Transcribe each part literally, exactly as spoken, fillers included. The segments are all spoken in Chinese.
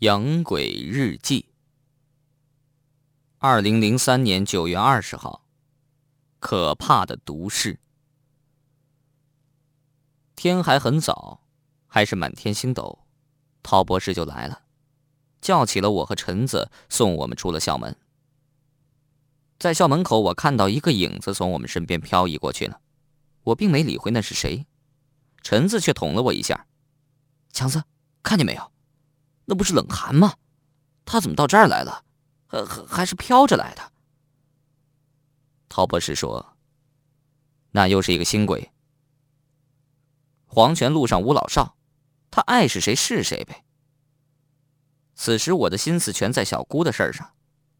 养鬼日记，二零零三年九月二十号，可怕的毒誓。天还很早，还是满天星斗，陶博士就来了，叫起了我和陈子，送我们出了校门。在校门口，我看到一个影子从我们身边飘移过去了，我并没理会那是谁，陈子却捅了我一下：强子，看见没有？那不是冷寒吗？他怎么到这儿来了？还还是飘着来的。陶博士说：那又是一个新鬼。黄泉路上无老少，他爱是谁是谁呗。此时我的心思全在小姑的事上，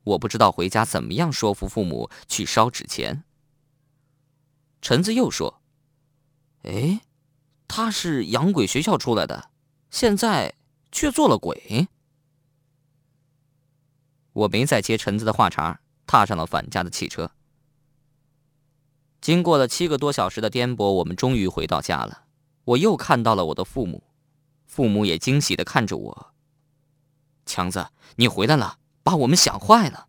我不知道回家怎么样说服父母去烧纸钱。陈子又说：诶，他是养鬼学校出来的，现在却做了鬼。我没再接陈子的话茬，踏上了返家的汽车。经过了七个多小时的颠簸，我们终于回到家了。我又看到了我的父母，父母也惊喜地看着我：强子，你回来了，把我们想坏了。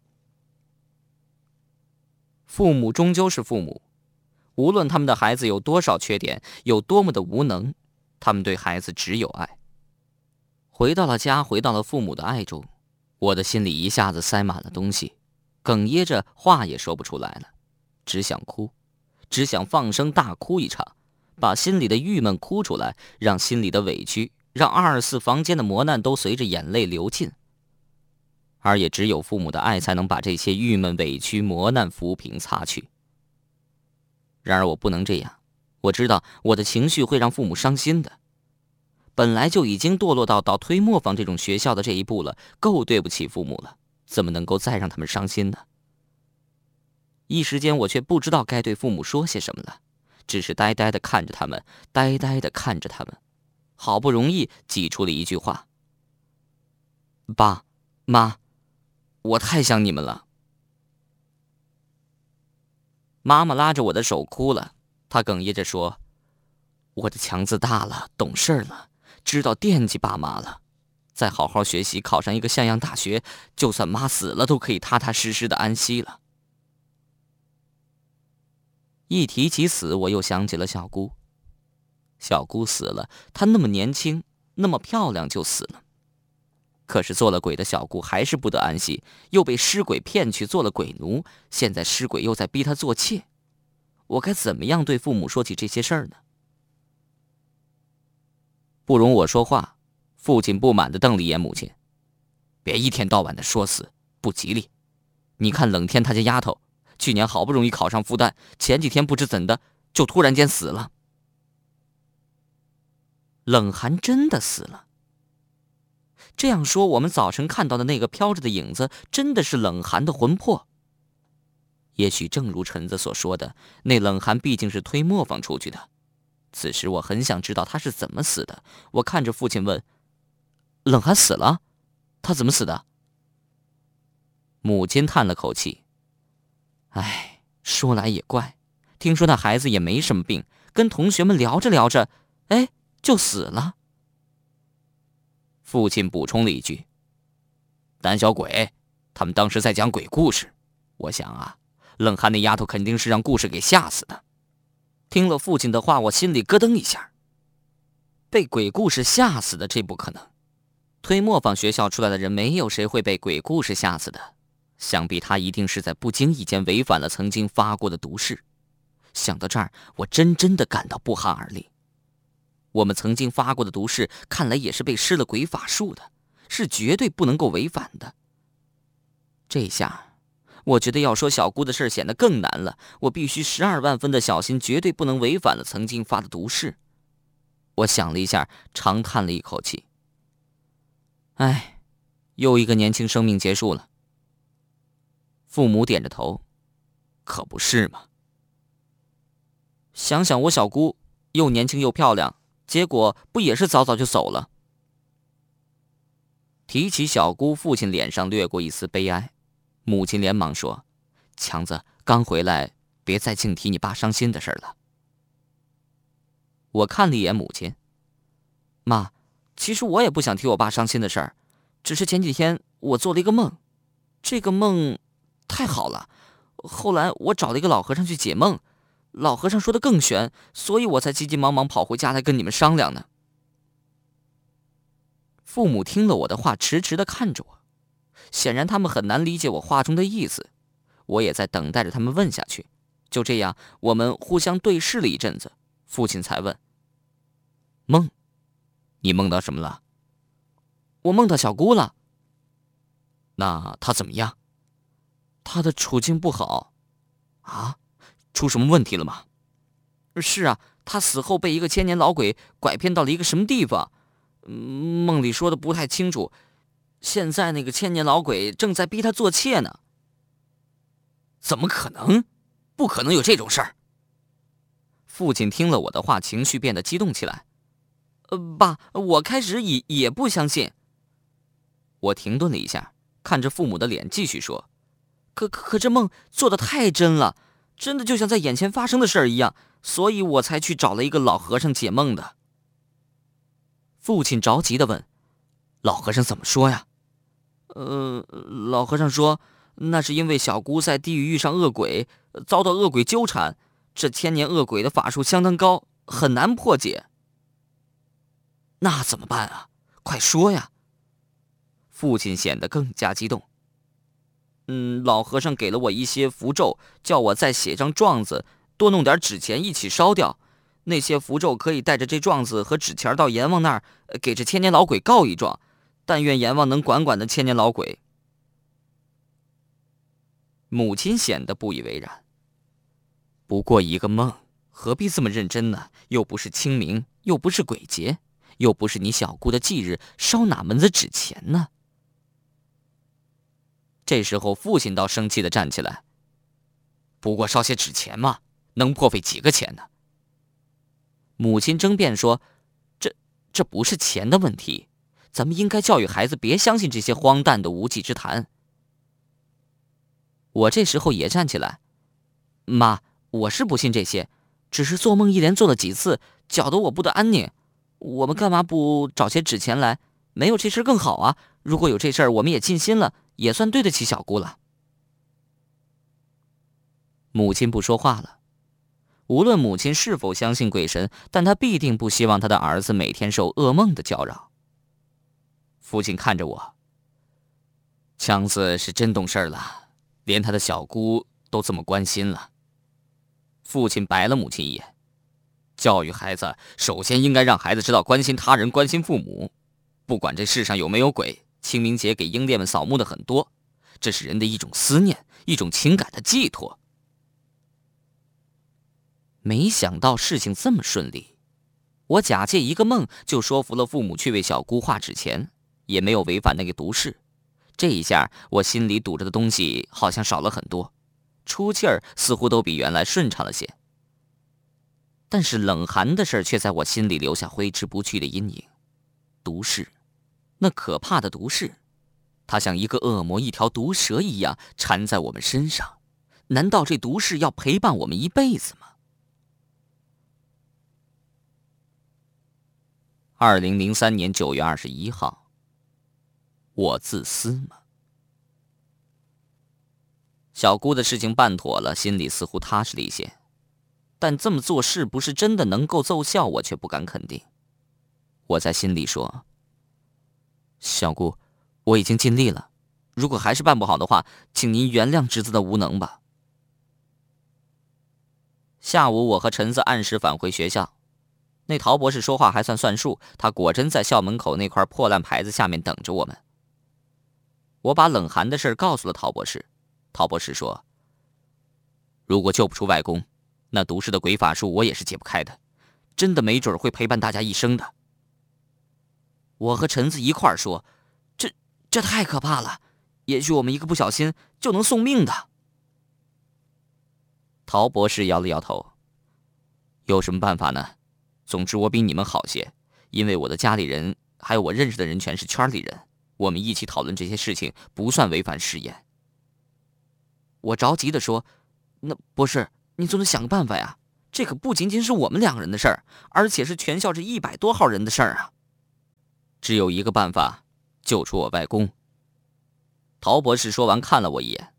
父母终究是父母，无论他们的孩子有多少缺点，有多么的无能，他们对孩子只有爱。回到了家，回到了父母的爱中，我的心里一下子塞满了东西，哽咽着话也说不出来了，只想哭，只想放声大哭一场，把心里的郁闷哭出来，让心里的委屈，让二二四房间的磨难都随着眼泪流尽。而也只有父母的爱才能把这些郁闷、委屈、磨难抚平擦去。然而我不能这样，我知道我的情绪会让父母伤心的。本来就已经堕落到倒推磨坊这种学校的这一步了，够对不起父母了，怎么能够再让他们伤心呢？一时间我却不知道该对父母说些什么了，只是呆呆地看着他们，呆呆地看着他们，好不容易挤出了一句话：爸妈，我太想你们了。妈妈拉着我的手哭了，她哽咽着说：我的强子大了，懂事了，知道惦记爸妈了，再好好学习，考上一个像样大学，就算妈死了都可以踏踏实实的安息了。一提起死，我又想起了小姑，小姑死了，她那么年轻，那么漂亮就死了，可是做了鬼的小姑还是不得安息，又被尸鬼骗去做了鬼奴，现在尸鬼又在逼她做妾，我该怎么样对父母说起这些事儿呢？不容我说话，父亲不满地瞪了一眼母亲：别一天到晚的说死，不吉利。你看冷天他家丫头，去年好不容易考上复旦，前几天不知怎的就突然间死了。冷寒真的死了。这样说，我们早晨看到的那个飘着的影子真的是冷寒的魂魄。也许正如陈子所说的，那冷寒毕竟是推磨坊出去的。此时我很想知道他是怎么死的，我看着父亲问：冷寒死了？他怎么死的？母亲叹了口气：哎，说来也怪，听说那孩子也没什么病，跟同学们聊着聊着，哎，就死了。父亲补充了一句：胆小鬼，他们当时在讲鬼故事，我想啊，冷寒那丫头肯定是让故事给吓死的。听了父亲的话，我心里咯噔一下，被鬼故事吓死的这不可能，推磨坊学校出来的人没有谁会被鬼故事吓死的，想必他一定是在不经意间违反了曾经发过的毒誓。想到这儿，我真真的感到不寒而栗。我们曾经发过的毒誓，看来也是被施了鬼法术的，是绝对不能够违反的。这下我觉得要说小姑的事显得更难了，我必须十二万分的小心，绝对不能违反了曾经发的毒誓。我想了一下，长叹了一口气：哎，又一个年轻生命结束了。父母点着头：可不是嘛。想想我小姑又年轻又漂亮，结果不也是早早就走了。提起小姑，父亲脸上掠过一丝悲哀。母亲连忙说：强子刚回来，别再净提你爸伤心的事了。我看了一眼母亲：妈，其实我也不想提我爸伤心的事，只是前几天我做了一个梦，这个梦太好了，后来我找了一个老和尚去解梦，老和尚说的更玄，所以我才急急忙忙跑回家来跟你们商量呢。父母听了我的话，迟迟地看着我，显然他们很难理解我话中的意思，我也在等待着他们问下去。就这样，我们互相对视了一阵子，父亲才问：梦，你梦到什么了？我梦到小姑了。那她怎么样？她的处境不好。啊？出什么问题了吗？是啊，她死后被一个千年老鬼拐骗到了一个什么地方，梦里说的不太清楚，现在那个千年老鬼正在逼她做妾呢。怎么可能？不可能有这种事儿。父亲听了我的话，情绪变得激动起来。呃，爸，我开始也也不相信。我停顿了一下，看着父母的脸，继续说：“可可这梦做得太真了，真的就像在眼前发生的事儿一样，所以我才去找了一个老和尚解梦的。”父亲着急地问：“老和尚怎么说呀？”“呃，老和尚说，那是因为小姑在地狱遇上恶鬼，遭到恶鬼纠缠，这千年恶鬼的法术相当高，很难破解。”“那怎么办啊？快说呀！”父亲显得更加激动。嗯，老和尚给了我一些符咒，叫我再写张状子，多弄点纸钱一起烧掉。那些符咒可以带着这状子和纸钱到阎王那儿，给这千年老鬼告一状。但愿阎王能管管那千年老鬼。母亲显得不以为然。不过一个梦，何必这么认真呢？又不是清明，又不是鬼节。又不是你小姑的忌日，烧哪门子纸钱呢？这时候父亲倒生气地站起来。不过烧些纸钱嘛，能破费几个钱呢？母亲争辩说，这这不是钱的问题，咱们应该教育孩子别相信这些荒诞的无稽之谈。我这时候也站起来。妈，我是不信这些，只是做梦一连做了几次，搅得我不得安宁。我们干嘛不找些纸钱来？没有这事更好啊！如果有这事儿，我们也尽心了，也算对得起小姑了。母亲不说话了。无论母亲是否相信鬼神，但她必定不希望她的儿子每天受噩梦的搅扰。父亲看着我，强子是真懂事儿了，连他的小姑都这么关心了。父亲白了母亲一眼。教育孩子，首先应该让孩子知道关心他人、关心父母。不管这世上有没有鬼，清明节给英烈们扫墓的很多，这是人的一种思念，一种情感的寄托。没想到事情这么顺利，我假借一个梦就说服了父母去为小姑画纸钱，也没有违反那个毒誓。这一下，我心里堵着的东西好像少了很多，出气儿似乎都比原来顺畅了些。但是冷寒的事却在我心里留下挥之不去的阴影。毒誓，那可怕的毒誓，它像一个恶魔，一条毒蛇一样缠在我们身上。难道这毒誓要陪伴我们一辈子吗？二零零三年九月二十一号，我自私吗？小姑的事情办妥了，心里似乎踏实了一些。但这么做是不是真的能够奏效，我却不敢肯定。我在心里说：“小姑，我已经尽力了，如果还是办不好的话，请您原谅侄子的无能吧。”下午，我和陈子按时返回学校。那陶博士说话还算算数，他果真在校门口那块破烂牌子下面等着我们。我把冷寒的事告诉了陶博士。陶博士说：“如果救不出外公，那毒誓的鬼法术我也是解不开的，真的没准会陪伴大家一生的。”我和陈子一块儿说：“这这太可怕了，也许我们一个不小心就能送命的。”陶博士摇了摇头：“有什么办法呢？总之我比你们好些，因为我的家里人还有我认识的人全是圈里人，我们一起讨论这些事情不算违反誓言。”我着急地说：“那博士，你总得想个办法呀，这可不仅仅是我们两个人的事儿，而且是全校这一百多号人的事儿啊。”只有一个办法，救出我外公。陶博士说完看了我一眼，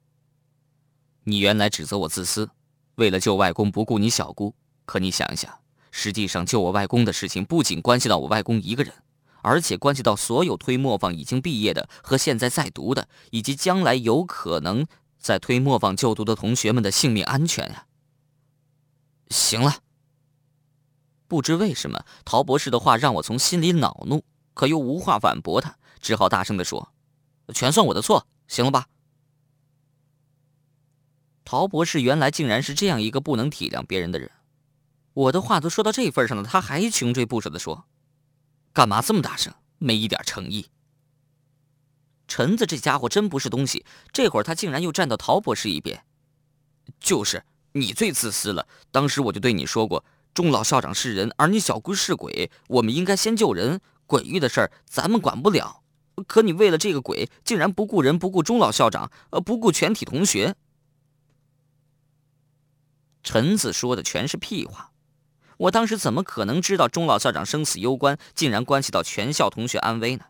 你原来指责我自私，为了救外公不顾你小姑，可你想一想，实际上救我外公的事情不仅关系到我外公一个人，而且关系到所有推磨坊已经毕业的和现在在读的，以及将来有可能在推磨坊就读的同学们的性命安全啊！行了，不知为什么，陶博士的话让我从心里恼怒，可又无话反驳他，只好大声地说：“全算我的错，行了吧？”陶博士原来竟然是这样一个不能体谅别人的人，我的话都说到这份上了，他还穷追不舍地说：“干嘛这么大声？没一点诚意！”陈子这家伙真不是东西，这会儿他竟然又站到陶博士一边。就是你最自私了，当时我就对你说过，钟老校长是人，而你小姑是鬼，我们应该先救人，鬼域的事儿咱们管不了。可你为了这个鬼，竟然不顾人，不顾钟老校长，呃，不顾全体同学。陈子说的全是屁话，我当时怎么可能知道钟老校长生死攸关，竟然关系到全校同学安危呢？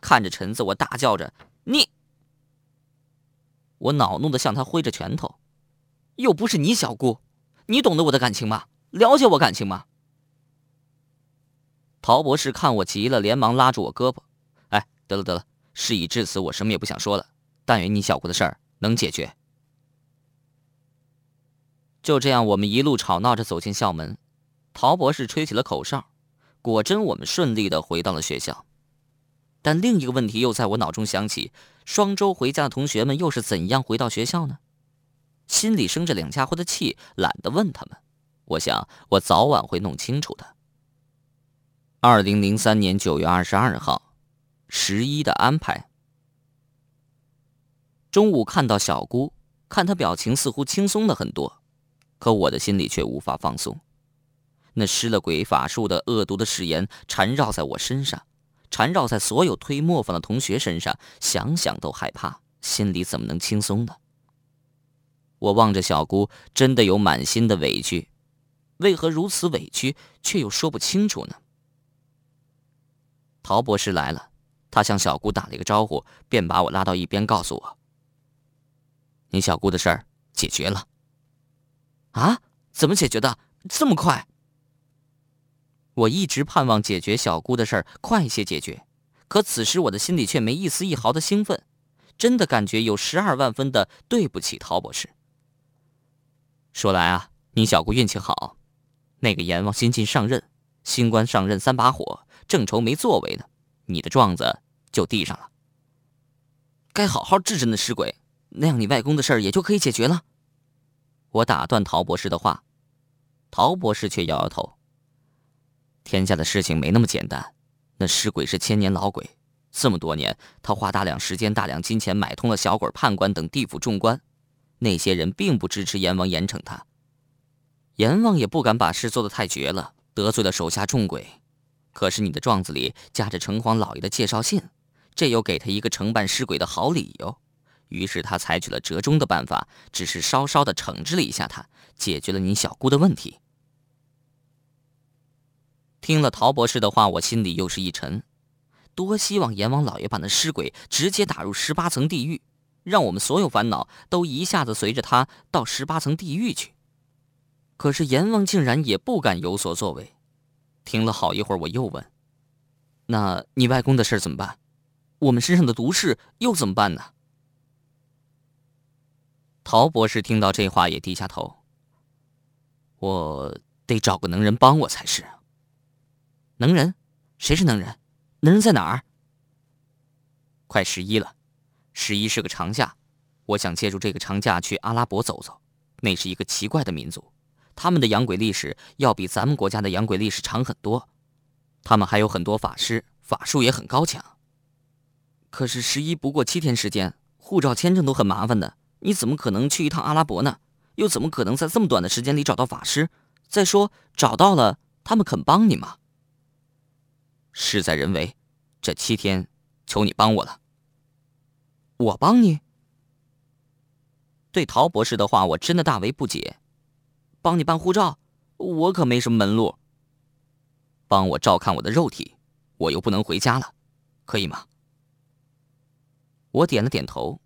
看着陈子，我大叫着：“你！”我恼怒地向他挥着拳头，又不是你小姑，你懂得我的感情吗？了解我感情吗？陶博士看我急了，连忙拉住我胳膊：“哎，得了得了，事已至此，我什么也不想说了。但愿你小姑的事儿能解决。”就这样，我们一路吵闹着走进校门。陶博士吹起了口哨，果真我们顺利地回到了学校。但另一个问题又在我脑中响起，双周回家的同学们又是怎样回到学校呢？心里生着两家伙的气，懒得问他们，我想我早晚会弄清楚的。二零零三年九月二十二号，十一的安排。中午看到小姑，看她表情似乎轻松了很多，可我的心里却无法放松。那施了鬼法术的恶毒的誓言缠绕在我身上，缠绕在所有推磨坊的同学身上，想想都害怕，心里怎么能轻松呢？我望着小姑，真的有满心的委屈，为何如此委屈，却又说不清楚呢？陶博士来了，他向小姑打了一个招呼，便把我拉到一边，告诉我：“你小姑的事儿解决了。”“啊？怎么解决的？这么快？”我一直盼望解决小姑的事儿快些解决，可此时我的心里却没一丝一毫的兴奋，真的感觉有十二万分的对不起陶博士。说来啊，你小姑运气好，那个阎王新晋上任，新官上任三把火，正愁没作为呢，你的状子就递上了。该好好治治那尸鬼，那样你外公的事儿也就可以解决了。我打断陶博士的话，陶博士却摇摇头。天下的事情没那么简单，那尸鬼是千年老鬼，这么多年他花大量时间大量金钱买通了小鬼、判官等地府众官，那些人并不支持阎王严惩他，阎王也不敢把事做得太绝了，得罪了手下众鬼。可是你的状子里夹着城隍老爷的介绍信，这又给他一个惩办尸鬼的好理由，于是他采取了折中的办法，只是稍稍的惩治了一下他，解决了你小姑的问题。听了陶博士的话，我心里又是一沉，多希望阎王老爷把那尸鬼直接打入十八层地狱，让我们所有烦恼都一下子随着他到十八层地狱去。可是阎王竟然也不敢有所作为。停了好一会儿，我又问：“那你外公的事怎么办？我们身上的毒誓又怎么办呢？”陶博士听到这话也低下头：“我得找个能人帮我才是。”“能人？谁是能人？能人在哪儿？”“快十一了，十一是个长假，我想借助这个长假去阿拉伯走走，那是一个奇怪的民族，他们的养鬼历史要比咱们国家的养鬼历史长很多，他们还有很多法师，法术也很高强。可是十一不过七天时间，护照签证都很麻烦的，你怎么可能去一趟阿拉伯呢？又怎么可能在这么短的时间里找到法师？再说找到了，他们肯帮你吗？事在人为，这七天求你帮我了。”“我帮你？”对陶博士的话我真的大为不解。“帮你办护照？我可没什么门路。帮我照看我的肉体，我又不能回家了，可以吗？我点了点头。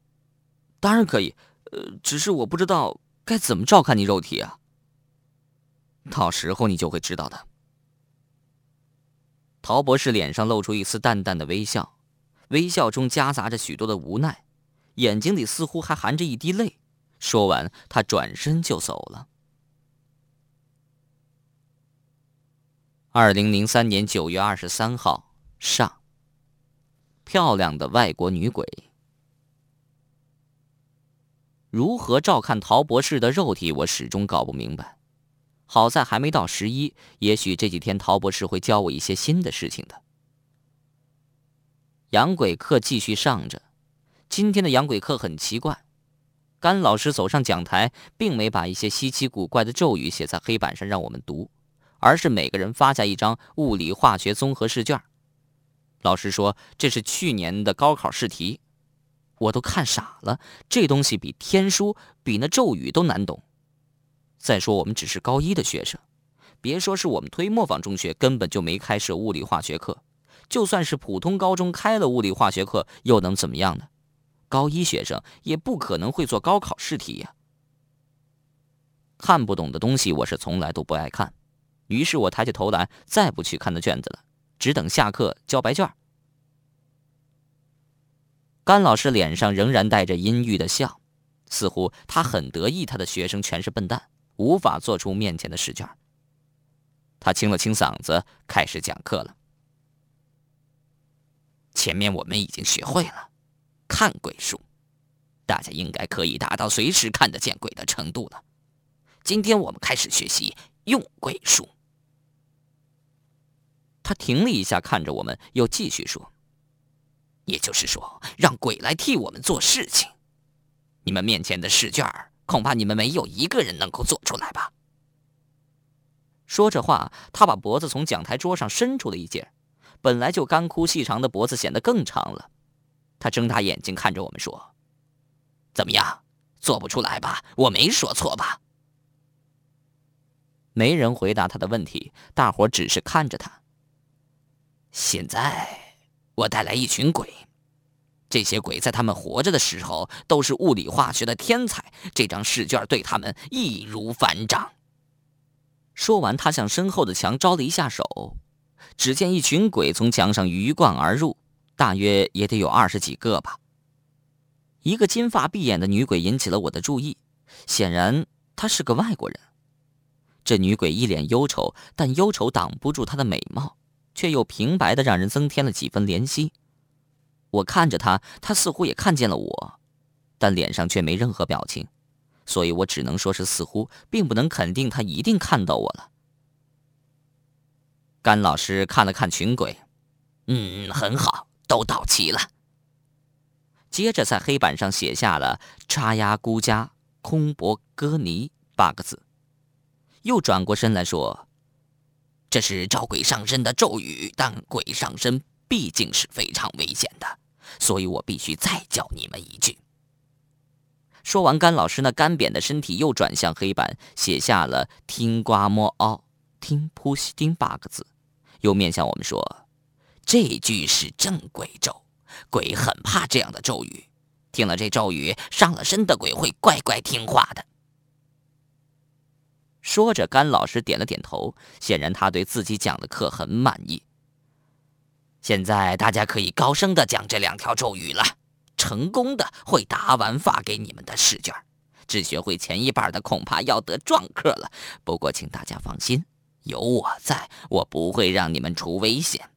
当然可以，呃，只是我不知道该怎么照看你肉体啊。到时候你就会知道的。陶博士脸上露出一丝淡淡的微笑，微笑中夹杂着许多的无奈，眼睛里似乎还含着一滴泪。说完，他转身就走了。二零零三年九月二十三号上，漂亮的外国女鬼。如何照看陶博士的肉体，我始终搞不明白。好在还没到十一，也许这几天陶博士会教我一些新的事情的。养鬼课继续上着，今天的养鬼课很奇怪，甘老师走上讲台，并没把一些稀奇古怪的咒语写在黑板上让我们读，而是每个人发下一张物理化学综合试卷。老师说这是去年的高考试题，我都看傻了，这东西比天书，比那咒语都难懂。再说我们只是高一的学生，别说是我们推磨坊中学根本就没开设物理化学课，就算是普通高中开了物理化学课又能怎么样呢？高一学生也不可能会做高考试题呀、啊。看不懂的东西我是从来都不爱看，于是我抬起头来，再不去看那卷子了，只等下课交白卷。甘老师脸上仍然带着阴郁的笑，似乎他很得意他的学生全是笨蛋，无法做出面前的试卷。他清了清嗓子，开始讲课了。前面我们已经学会了看鬼术，大家应该可以达到随时看得见鬼的程度了。今天我们开始学习用鬼术。他停了一下，看着我们，又继续说，也就是说让鬼来替我们做事情。你们面前的试卷恐怕你们没有一个人能够做出来吧。说着话，他把脖子从讲台桌上伸出了一截，本来就干枯细长的脖子显得更长了。他睁大眼睛看着我们说，怎么样，做不出来吧？我没说错吧？没人回答他的问题，大伙只是看着他。现在我带来一群鬼，这些鬼在他们活着的时候都是物理化学的天才，这张试卷对他们易如反掌。说完，他向身后的墙招了一下手，只见一群鬼从墙上鱼贯而入，大约也得有二十几个吧。一个金发碧眼的女鬼引起了我的注意，显然她是个外国人。这女鬼一脸忧愁，但忧愁挡不住她的美貌，却又平白的让人增添了几分怜惜。我看着她，她似乎也看见了我，但脸上却没任何表情，所以我只能说是似乎，并不能肯定她一定看到我了。甘老师看了看群鬼，嗯，很好，都到齐了。接着在黑板上写下了叉呀孤家空博哥尼八个字，又转过身来说，这是招鬼上身的咒语，但鬼上身毕竟是非常危险的，所以我必须再教你们一句。说完，甘老师那干扁的身体又转向黑板，写下了听瓜摸凹听扑西丁八个字，又面向我们说，这句是正鬼咒，鬼很怕这样的咒语，听了这咒语，上了身的鬼会乖乖听话的。说着，甘老师点了点头，显然他对自己讲的课很满意。现在大家可以高声的讲这两条咒语了，成功的会答完发给你们的试卷，只学会前一半的恐怕要得撞课了。不过请大家放心，有我在，我不会让你们出危险。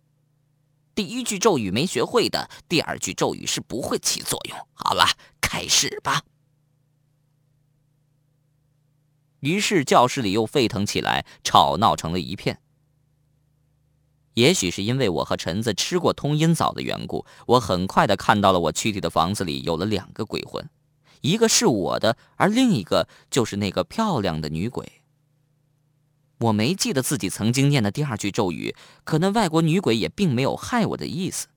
第一句咒语没学会的，第二句咒语是不会起作用。好了，开始吧。于是教室里又沸腾起来，吵闹成了一片。也许是因为我和陈子吃过通阴枣的缘故，我很快的看到了我躯体的房子里有了两个鬼魂，一个是我的，而另一个就是那个漂亮的女鬼。我没记得自己曾经念的第二句咒语，可那外国女鬼也并没有害我的意思。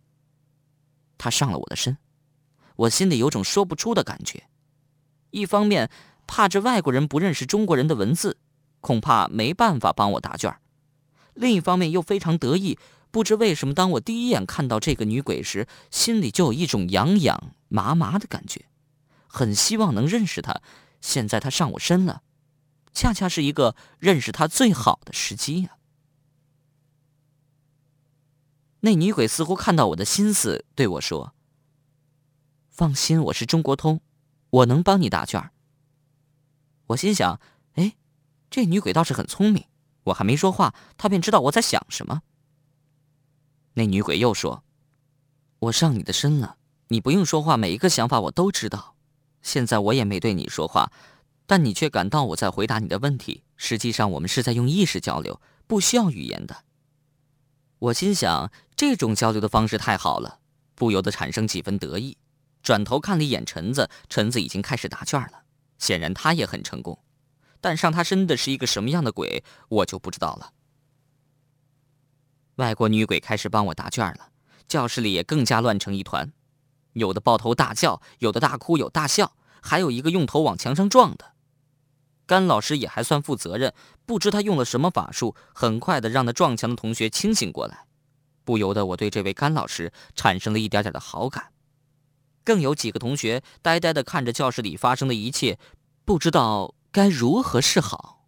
她上了我的身，我心里有种说不出的感觉。一方面怕这外国人不认识中国人的文字，恐怕没办法帮我答卷；另一方面又非常得意，不知为什么，当我第一眼看到这个女鬼时，心里就有一种痒痒麻麻的感觉，很希望能认识她。现在她上我身了，恰恰是一个认识她最好的时机呀、啊。那女鬼似乎看到我的心思，对我说：“放心，我是中国通，我能帮你答卷。”我心想：“哎，这女鬼倒是很聪明。”我还没说话，她便知道我在想什么。那女鬼又说：“我上你的身了，你不用说话，每一个想法我都知道。现在我也没对你说话，但你却感到我在回答你的问题。实际上，我们是在用意识交流，不需要语言的。”我心想，这种交流的方式太好了，不由得产生几分得意。转头看了一眼陈子，陈子已经开始答卷了，显然他也很成功。但上他身的是一个什么样的鬼，我就不知道了。外国女鬼开始帮我答卷了，教室里也更加乱成一团，有的抱头大叫，有的大哭，有大笑，还有一个用头往墙上撞的。甘老师也还算负责任，不知他用了什么法术，很快的让那撞墙的同学清醒过来。不由得我对这位甘老师产生了一点点的好感。更有几个同学呆呆的看着教室里发生的一切，不知道该如何是好。